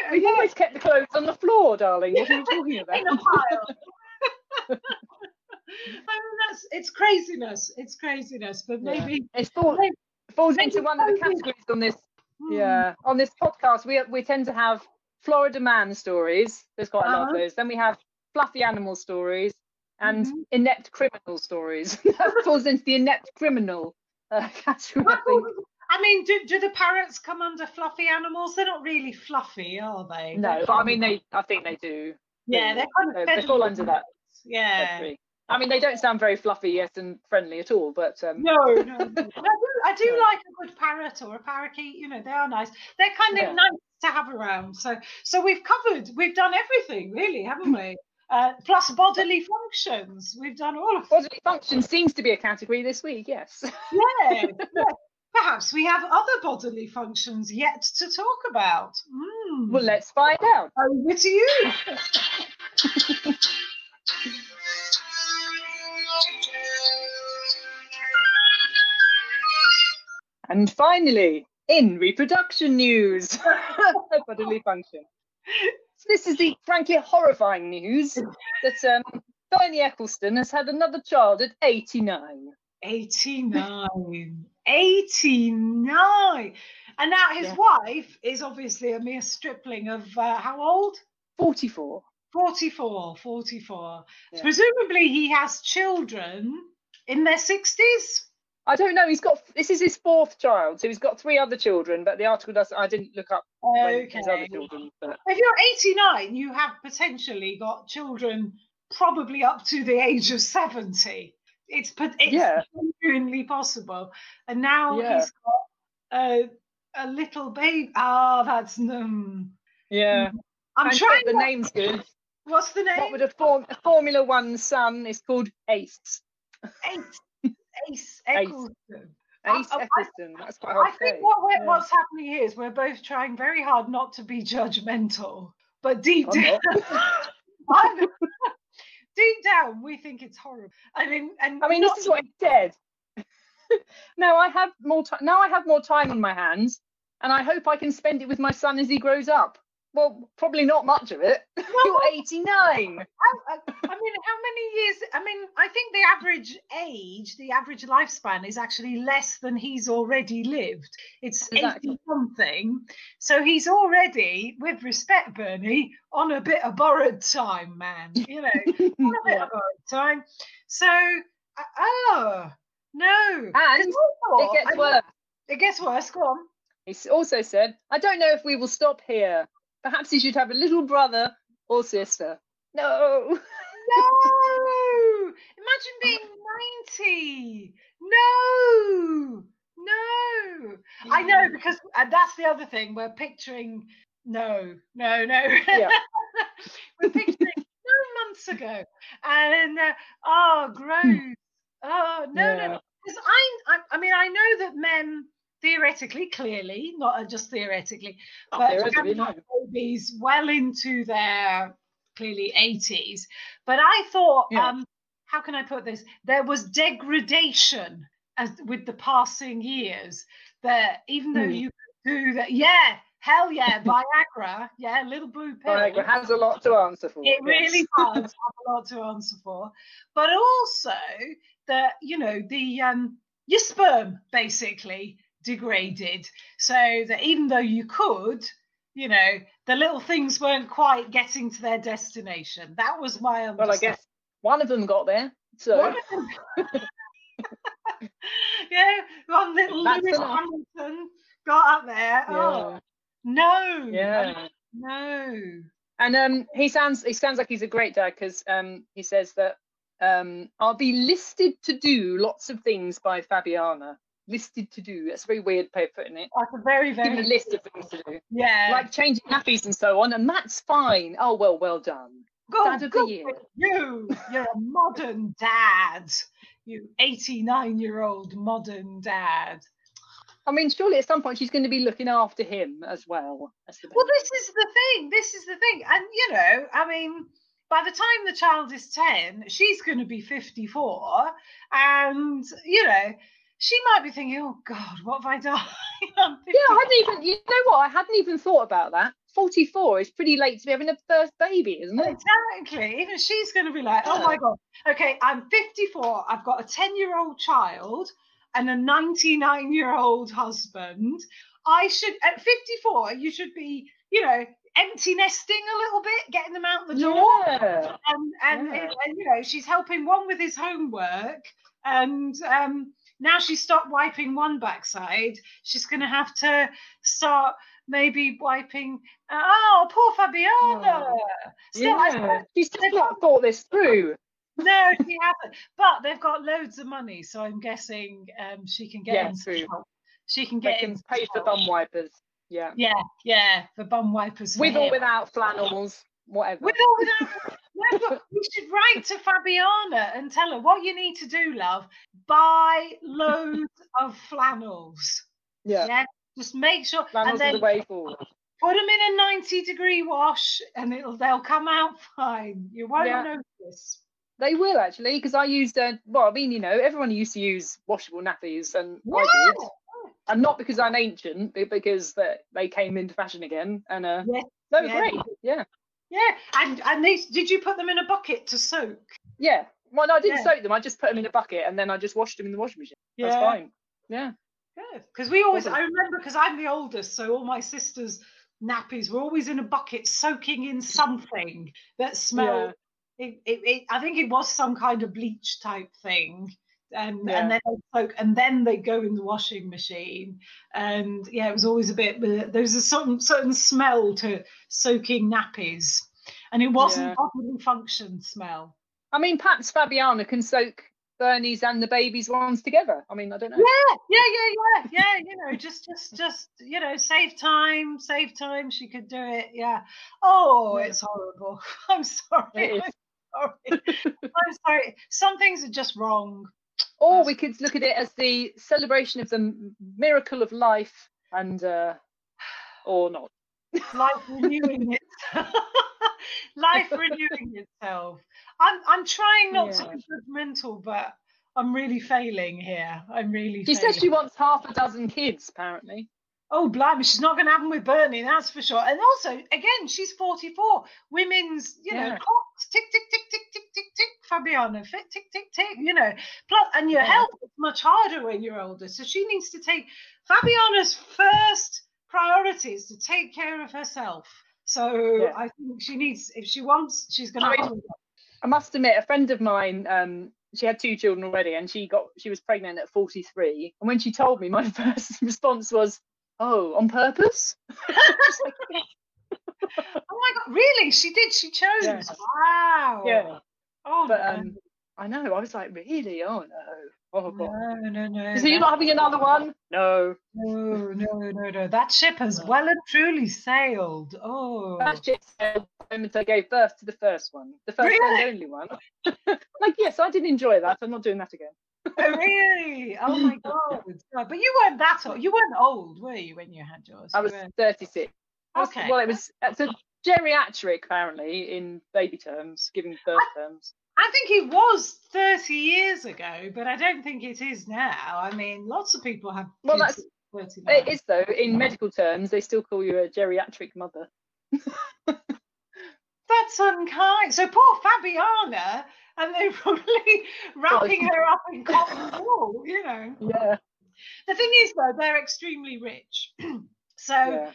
know, you always kept the clothes on the floor, darling. What are you talking about? In a pile. I mean, it's craziness. It's craziness. But maybe it falls into one of the categories on this. Yeah, on this podcast, we tend to have Florida man stories. There's quite a lot of those. Then we have fluffy animal stories and inept criminal stories. That falls into the inept criminal category. I mean, do the parrots come under fluffy animals? They're not really fluffy, are they? No, but I mean, I think they do. Yeah, they're kind of they fall under that. Yeah. Category. I mean, they don't sound very fluffy yet and friendly at all, but... No. I do like a good parrot or a parakeet. You know, they are nice. They're kind of nice to have around. So we've done everything, really, haven't we? Plus bodily functions. We've done all of bodily functions seems to be a category this week, yes. Yeah. Perhaps we have other bodily functions yet to talk about. Mm. Well, let's find out. Over to you. And finally, in reproduction news, bodily function. So this is the frankly horrifying news that Bernie Eccleston has had another child at 89. 89. And now his wife is obviously a mere stripling of how old? 44. Yeah. Presumably he has children in their 60s. I don't know. He's got, this is his fourth child, so he's got three other children. But the article does. I didn't look up his other children. But if you're 89, you have potentially got children probably up to the age of 70. It's genuinely possible. And now he's got a little baby. Ah, that's I'm trying. The name's good. What's the name? What would a Formula One son is called? Ace Eccleston. Ace Eccleston. That's quite hard. I think what's happening here is we're both trying very hard not to be judgmental, but deep down, we think it's horrible. I mean, this is what he said. Now I have more time on my hands, and I hope I can spend it with my son as he grows up. Well, probably not much of it. Well, you're 89. How many years? I mean, I think the average age, the average lifespan is actually less than he's already lived. It's 80-something. So he's already, with respect, Bernie, on a bit of borrowed time, man. You know, on a bit of borrowed time. So, no. And it gets worse. It gets worse. Go on. He also said, I don't know if we will stop here. Perhaps he should have a little brother or sister. No! Imagine being 90. No. Yeah. I know, because that's the other thing. We're picturing no. Yeah. We're picturing 9 months ago, and gross. Oh no. Because I know that men. Theoretically, clearly, not just theoretically, but babies well into their clearly 80s. But I thought, how can I put this? There was degradation with the passing years. That even though you could do that, Viagra, a little blue pill. Viagra has a lot to answer for. It really does have a lot to answer for. But also that your sperm basically degraded, so that even though you could, the little things weren't quite getting to their destination. That was my understanding. Well, I guess one of them got there, so one little Lewis Hamilton got up there. And he sounds like he's a great dad, because he says that I'll be listed to do lots of things by Fabiana. Listed to do. That's a very weird way of putting it. That's a very, very Give a list of things to do. Yeah. Like changing nappies and so on, and that's fine. Oh, well done. Good for you. You're a modern dad. You 89-year-old modern dad. I mean, surely at some point she's going to be looking after him as well. Well, this is the thing. And, by the time the child is 10, she's going to be 54. And, she might be thinking, oh, God, what have I done? I hadn't even thought about that. 44 is pretty late to be having a first baby, isn't it? Exactly. Even she's going to be like, oh, my God. Okay, I'm 54. I've got a 10-year-old child and a 99-year-old husband. I should, at 54, you should be, empty nesting a little bit, getting them out the door. Yeah. And she's helping one with his homework and, now she's stopped wiping one backside. She's going to have to start maybe wiping. Oh, poor Fabiana. Oh, she's still not thought this through. No, she hasn't. But they've got loads of money, so I'm guessing she can get into help. She can get in. Pay for bum wipers. Yeah. Yeah, for bum wipers. With or without flannels, whatever. With or without. No, you should write to Fabiana and tell her what you need to do, love. Buy loads of flannels. Yeah. Just make sure. Flannels are the way forward. Put them in a 90-degree wash, and they'll come out fine. You won't notice. They will actually, because I used everyone used to use washable nappies, and I did, and not because I'm ancient, but because they came into fashion again, and they were great. Yeah. Yeah, and these, did you put them in a bucket to soak? Yeah, well, no, I didn't soak them. I just put them in a bucket and then I just washed them in the washing machine. Yeah. That's fine. Yeah. Good. Because I remember, because I'm the oldest, so all my sisters' nappies were always in a bucket soaking in something that smelled. Yeah. I think it was some kind of bleach type thing and then they soak, and then they go in the washing machine. And yeah, it was always a bit, there's a certain smell to soaking nappies, and it wasn't bodily function smell. I mean, perhaps Fabiana can soak Bernie's and the baby's ones together. I mean, I don't know. Yeah. You know, just you know, save time. She could do it. Yeah. Oh, it's horrible. I'm sorry. Some things are just wrong. Or we could look at it as the celebration of the miracle of life, and or not. Life renewing itself. Life renewing itself. I'm trying not to be judgmental, but I'm really failing here. She says she wants half a dozen kids, apparently. Oh, blimey, she's not going to have them with Bernie, that's for sure. And also, again, she's 44. Women's, you know, clocks, tick, tick, tick, tick, tick, tick, tick, Fabiana, fit, tick, tick, tick, you know. Plus, and your health is much harder when you're older. So she needs to take, Fabiana's first priority is to take care of herself. So I think she needs, if she wants, she's going to. I must admit, a friend of mine, she had two children already, and she was pregnant at 43. And when she told me, my first response was, "Oh, on purpose?" Like, oh my God! Really? She did. She chose. Yeah. Wow. Yeah. Oh. But no. I know. I was like, really? Oh no. Oh God. No. So you're not having another one? No. No. That ship has well and truly sailed. Oh. That ship sailed the moment I gave birth to the first one, the first and only one. Like, yes, I did enjoy that. I'm not doing that again. Oh, really? Oh my God. But you weren't that old. You weren't old, were you, when you had yours? I was 36. Okay. Well, it was geriatric, apparently, in baby terms, given birth terms. I think it was 30 years ago, but I don't think it is now. I mean, lots of people have. Well, that's 39. It is, though. In medical terms, they still call you a geriatric mother. That's unkind. So poor Fabiana, and they're probably wrapping her up in cotton wool, you know. Yeah. The thing is, though, they're extremely rich. So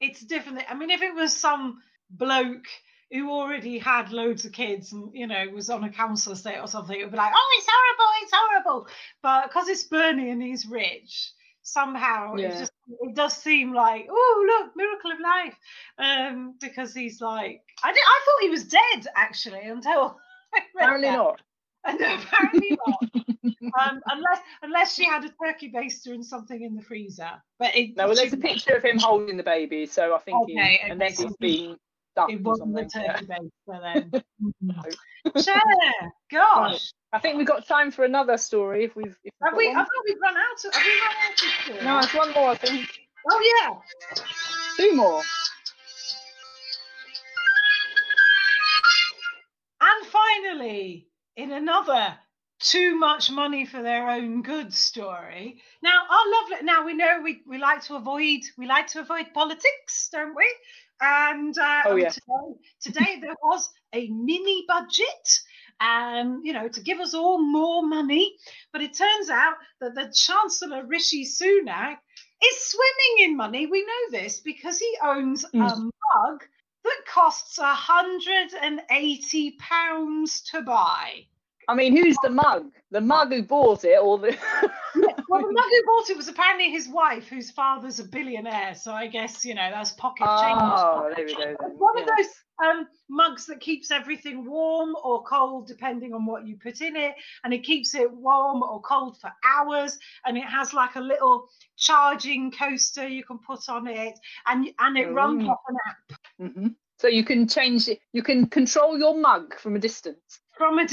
it's different. I mean, if it was some bloke who already had loads of kids and, you know, was on a council estate or something, it would be like, oh, it's horrible. But because it's Bernie and he's rich, somehow it does seem like, oh, look, miracle of life. Because he's like, I thought he was dead, actually, until I read Apparently not. Unless she had a turkey baster and something in the freezer. But there's a picture of him holding the baby, so I think unless he's been... It wasn't the turkey baster then. Sure, gosh. I think we've got time for another story. I thought we'd run out of. Have we run out of stories? No, it's one more, I think. Oh yeah, two more. And finally, in another too much money for their own good story. Now, we know we like to avoid politics, don't we? And today there was a mini budget, you know, to give us all more money. But it turns out that the Chancellor, Rishi Sunak, is swimming in money. We know this because he owns a mug that costs £180 to buy. I mean, who's the mug? The mug who bought it, or the... Well, the mug who bought it was apparently his wife, whose father's a billionaire. So I guess, you know, that's pocket change. Oh, there we go. Then. One of those mugs that keeps everything warm or cold, depending on what you put in it. And it keeps it warm or cold for hours. And it has like a little charging coaster you can put on it. And it runs off an app. Mm-hmm. So you can change it. You can control your mug from a distance. Like,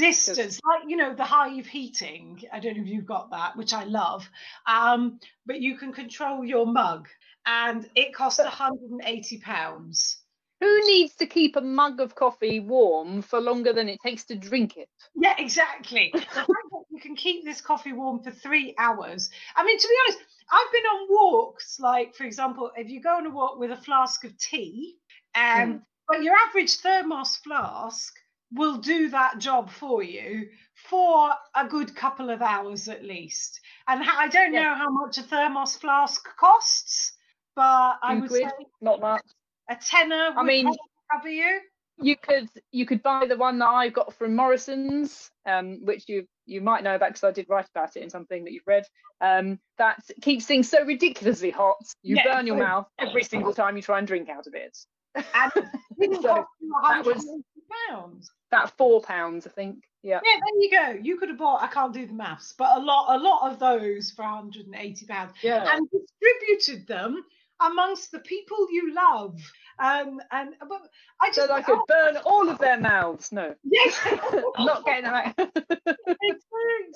you know, the Hive heating. I don't know if you've got that, which I love. But you can control your mug, and it costs £180. Who needs to keep a mug of coffee warm for longer than it takes to drink it? Yeah, exactly. The fact that you can keep this coffee warm for 3 hours. I mean, to be honest, I've been on walks, like, for example, if you go on a walk with a flask of tea, but your average thermos flask will do that job for you for a good couple of hours at least. And I don't know how much a thermos flask costs, but I would say not much. A tenner would cover you. You could buy the one that I got from Morrison's, which you you might know about because I did write about it in something that you've read, that keeps things so ridiculously hot you burn your mouth every single time you try and drink out of it. And so that was about £4, I think. Yeah. Yeah, there you go. You could have bought, I can't do the maths, but a lot of those for £180, yeah, and distributed them amongst the people you love. And but I just, so that I could burn all of their mouths. No. Yes. Not getting them out.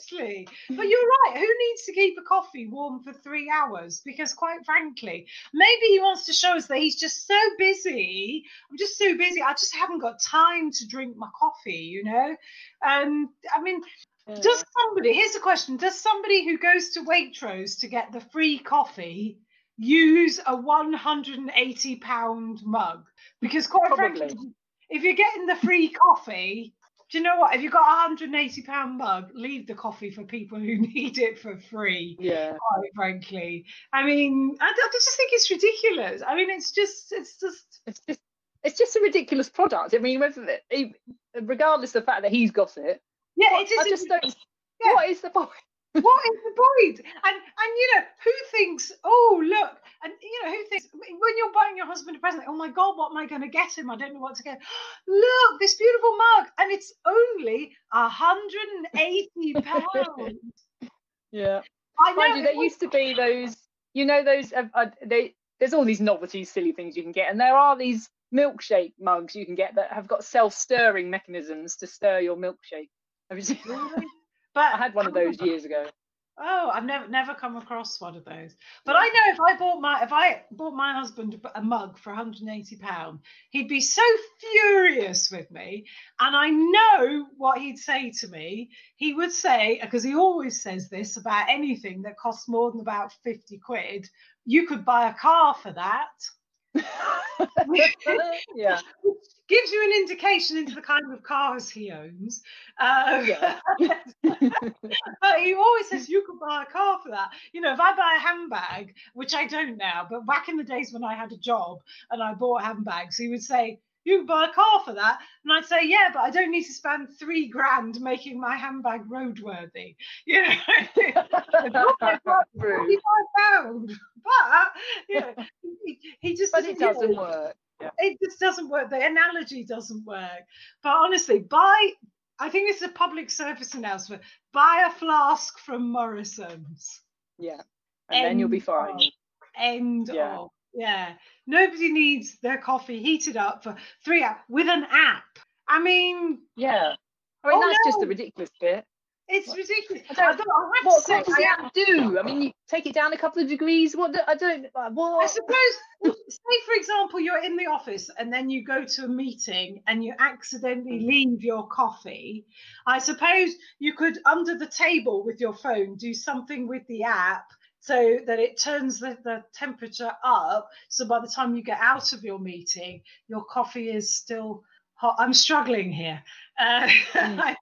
Seriously. But you're right. Who needs to keep a coffee warm for 3 hours? Because quite frankly, maybe he wants to show us that he's just so busy. I'm just so busy. I just haven't got time to drink my coffee, you know? And I mean, does somebody, here's a question. Does somebody who goes to Waitrose to get the free coffee use a £180 mug? Because quite frankly, if you're getting the free coffee, do you know what? If you've got a £180 mug, leave the coffee for people who need it for free. Yeah. Quite frankly, I mean, I just think it's ridiculous. I mean, it's just a ridiculous product. I mean, regardless of the fact that he's got it. Yeah, it is. I just don't. Yeah. What is the point? What is the void? And you know, who thinks, oh, look, and you know, who thinks when you're buying your husband a present, oh my God, what am I going to get him? I don't know what to get. Look, this beautiful mug, and it's only £180. Yeah. I know. Mind you, there used to be those, you know, those, there's all these novelties, silly things you can get, and there are these milkshake mugs you can get that have got self-stirring mechanisms to stir your milkshake. Have you seen that? But I had one of those years ago. Oh, I've never come across one of those. But I know if I bought my husband a mug for £180, he'd be so furious with me. And I know what he'd say to me. He would say, because he always says this about anything that costs more than about 50 quid, you could buy a car for that. Yeah, gives you an indication into the kind of cars he owns. But he always says you could buy a car for that. You know, if I buy a handbag, which I don't now, but back in the days when I had a job and I bought handbags, he would say you can buy a car for that, and I'd say yeah, but I don't need to spend £3,000 making my handbag roadworthy. You know, £45, but you know, he just. But it doesn't work. Yeah. It just doesn't work. The analogy doesn't work. But honestly, I think it's a public service announcement. Buy a flask from Morrison's. Yeah, and then you'll be fine. End of. Yeah, nobody needs their coffee heated up for 3 hours with an app. I mean, yeah, I mean that's just the ridiculous bit. It's ridiculous. What does the app do? I mean, you take it down a couple of degrees. I suppose, say for example, you're in the office and then you go to a meeting and you accidentally leave your coffee. I suppose you could, under the table with your phone, do something with the app, so that it turns the temperature up. So by the time you get out of your meeting, your coffee is still hot. I'm struggling here.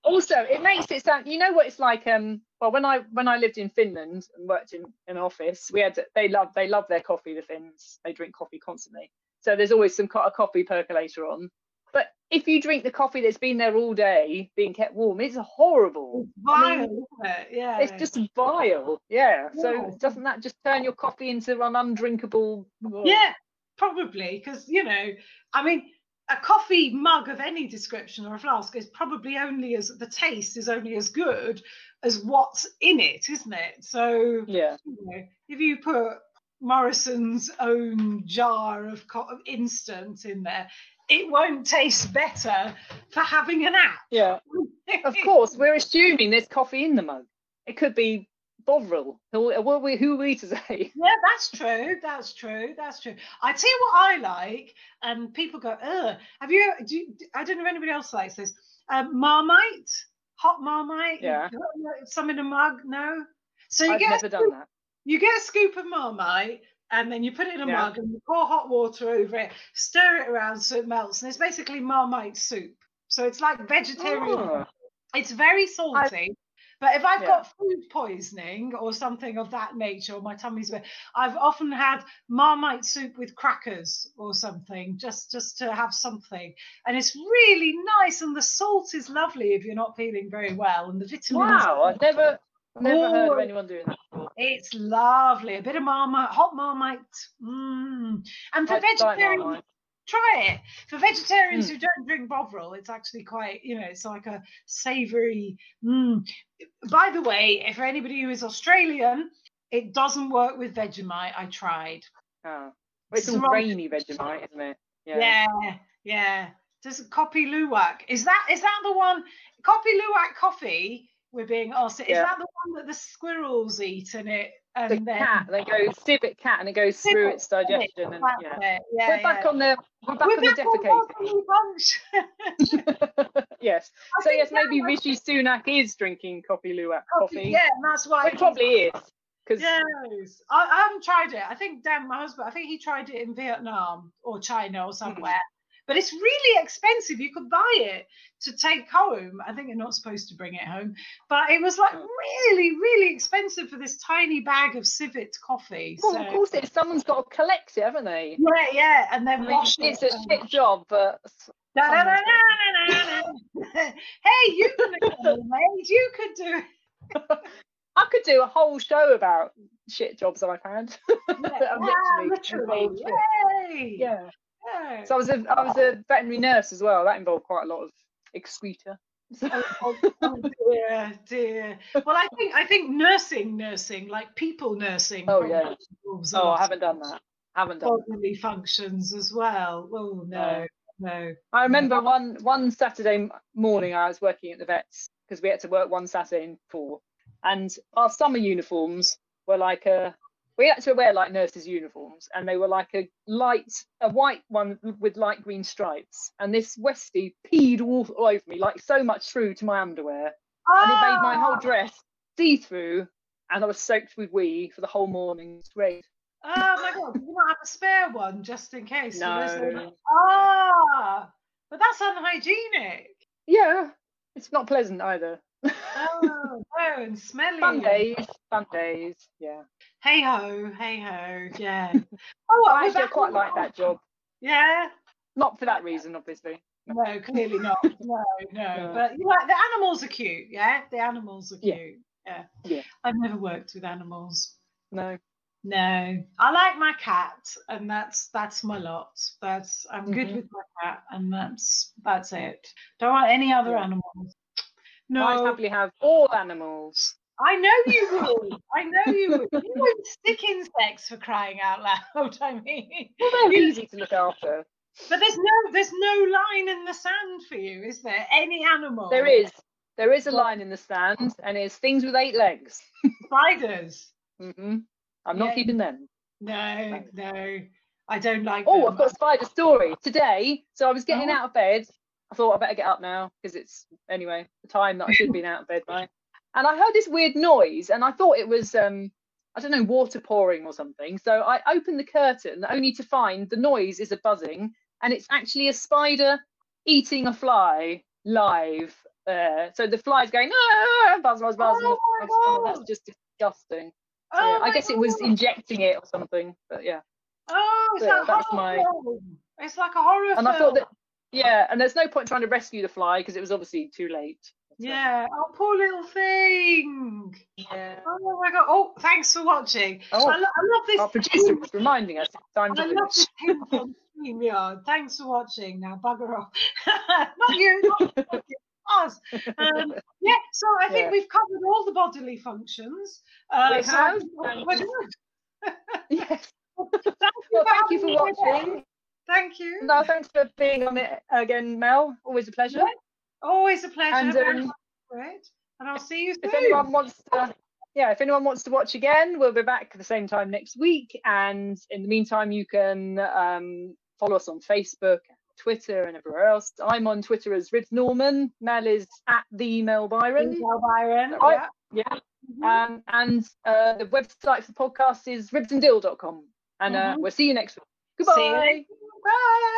Also, it makes it sound, you know what it's like. When I lived in Finland and worked in an office, they love their coffee. The Finns, they drink coffee constantly. So there's always a coffee percolator on. But if you drink the coffee that's been there all day, being kept warm, it's horrible. It's vile, isn't it? Yeah. It's just vile. Yeah. Yeah. So doesn't that just turn your coffee into an undrinkable? Yeah, probably. Because, you know, I mean, a coffee mug of any description or a flask is probably the taste is only as good as what's in it, isn't it? So, yeah. You know, if you put Morrison's own jar of instant in there, it won't taste better for having an app. Yeah, of course. We're assuming there's coffee in the mug. It could be Bovril. Who are we to say? Yeah, that's true. I tell you what I like, and people go, "Ugh." I don't know if anybody else likes this. Marmite, hot Marmite. Yeah. Some in a mug. No. So you I've never done that. You get a scoop of Marmite, and then you put it in a mug and you pour hot water over it, stir it around so it melts. And it's basically Marmite soup. So it's like vegetarian. Oh. It's very salty. But if I've got food poisoning or something of that nature, or my tummy's wet, I've often had Marmite soup with crackers or something, just to have something. And it's really nice, and the salt is lovely if you're not feeling very well, and the vitamins. Wow, I've never heard of anyone doing that before. It's lovely. A bit of Marmite, hot Marmite. Mm. And for vegetarians, try it. For vegetarians who don't drink Bovril, it's actually quite, you know, it's like a savoury. Mm. By the way, if anybody who is Australian, it doesn't work with Vegemite. I tried. Oh. Well, it's all grainy Vegemite, isn't it? Yeah. Just Kopi Luwak. Is that the one? Kopi Luwak coffee. We're being asked. Is that the one that the squirrels eat and it? And the cat, they go civet cat, and it goes through its digestion. And we're back on the defecating. Yes. So yes, maybe Rishi Sunak is drinking Kopi Luwak coffee. Yeah, and that's why it probably is. Yes, I haven't tried it. I think Dan, my husband, I think he tried it in Vietnam or China or somewhere. But it's really expensive. You could buy it to take home. I think you're not supposed to bring it home. But it was like really, really expensive for this tiny bag of civet coffee. Well, so, of course, someone's got to collect it, haven't they? Yeah. And then wash it. It's a shit job, but... Hey, you can do it, mate. You could do it. I could do a whole show about shit jobs I've had. Literally. Yay! Yeah. So I was a veterinary nurse as well. That involved quite a lot of excreta. Oh dear. Well, I think nursing, like people nursing. Oh yeah. Oh, I haven't done that. Bodily functions as well. Oh no. I remember one Saturday morning I was working at the vets because we had to work one Saturday in fall, and our summer uniforms were like a. We had to wear like nurses' uniforms, and they were like a white one with light green stripes. And this Westie peed all over me, like so much through to my underwear, and it made my whole dress see-through. And I was soaked with wee for the whole morning. It's great. Oh my God! Did you not have a spare one just in case? No. But that's unhygienic. Yeah, it's not pleasant either. Oh, and smelly. Fun days. Yeah. Hey ho. Yeah. Oh, I actually quite like that job. Yeah. Not for that reason, obviously. No, clearly not. No. But you know, the animals are cute. Yeah, the animals are cute. Yeah. I've never worked with animals. No. I like my cat, and that's my lot. I'm good with my cat, and that's it. Don't want any other animals. No. I'd happily have all animals. I know you would. You would stick insects for crying out loud. I mean, well, they're easy to look after. But there's no line in the sand for you, is there? Any animal? There is a line in the sand, and it's things with 8 legs. Spiders. I'm not keeping them. No. I don't like them. Oh, I've got a spider story today. So I was getting out of bed. I thought I better get up now because it's the time that I should have been out of bed by. And I heard this weird noise, and I thought it was water pouring or something. So I opened the curtain, only to find the noise is a buzzing, and it's actually a spider eating a fly live. So the fly's going buzz. Oh, that's just disgusting. So, I guess it was injecting it or something. But yeah. Oh, it's like a horror film. I thought that. Yeah, and there's no point trying to rescue the fly because it was obviously too late. Yeah, oh, poor little thing. Yeah. Oh, my God. Oh, thanks for watching. Oh, I love this. Our producer was reminding us. I love this hint on StreamYard. Thanks for watching. Now, bugger off. Not you. Us. So I think we've covered all the bodily functions. We have. Yes. Thank you for watching. Thank you. No, thanks for being on it again, Mel. Always a pleasure. Yeah. Always a pleasure. And I'll see you soon. If anyone wants to watch again, we'll be back at the same time next week. And in the meantime, you can follow us on Facebook, Twitter, and everywhere else. I'm on Twitter as Ribs Norman. Mel is at the Mel Byron. Right? Yeah. Mm-hmm. And the website for the podcast is ribsanddill.com. And we'll see you next week. Goodbye. See you later. Bye.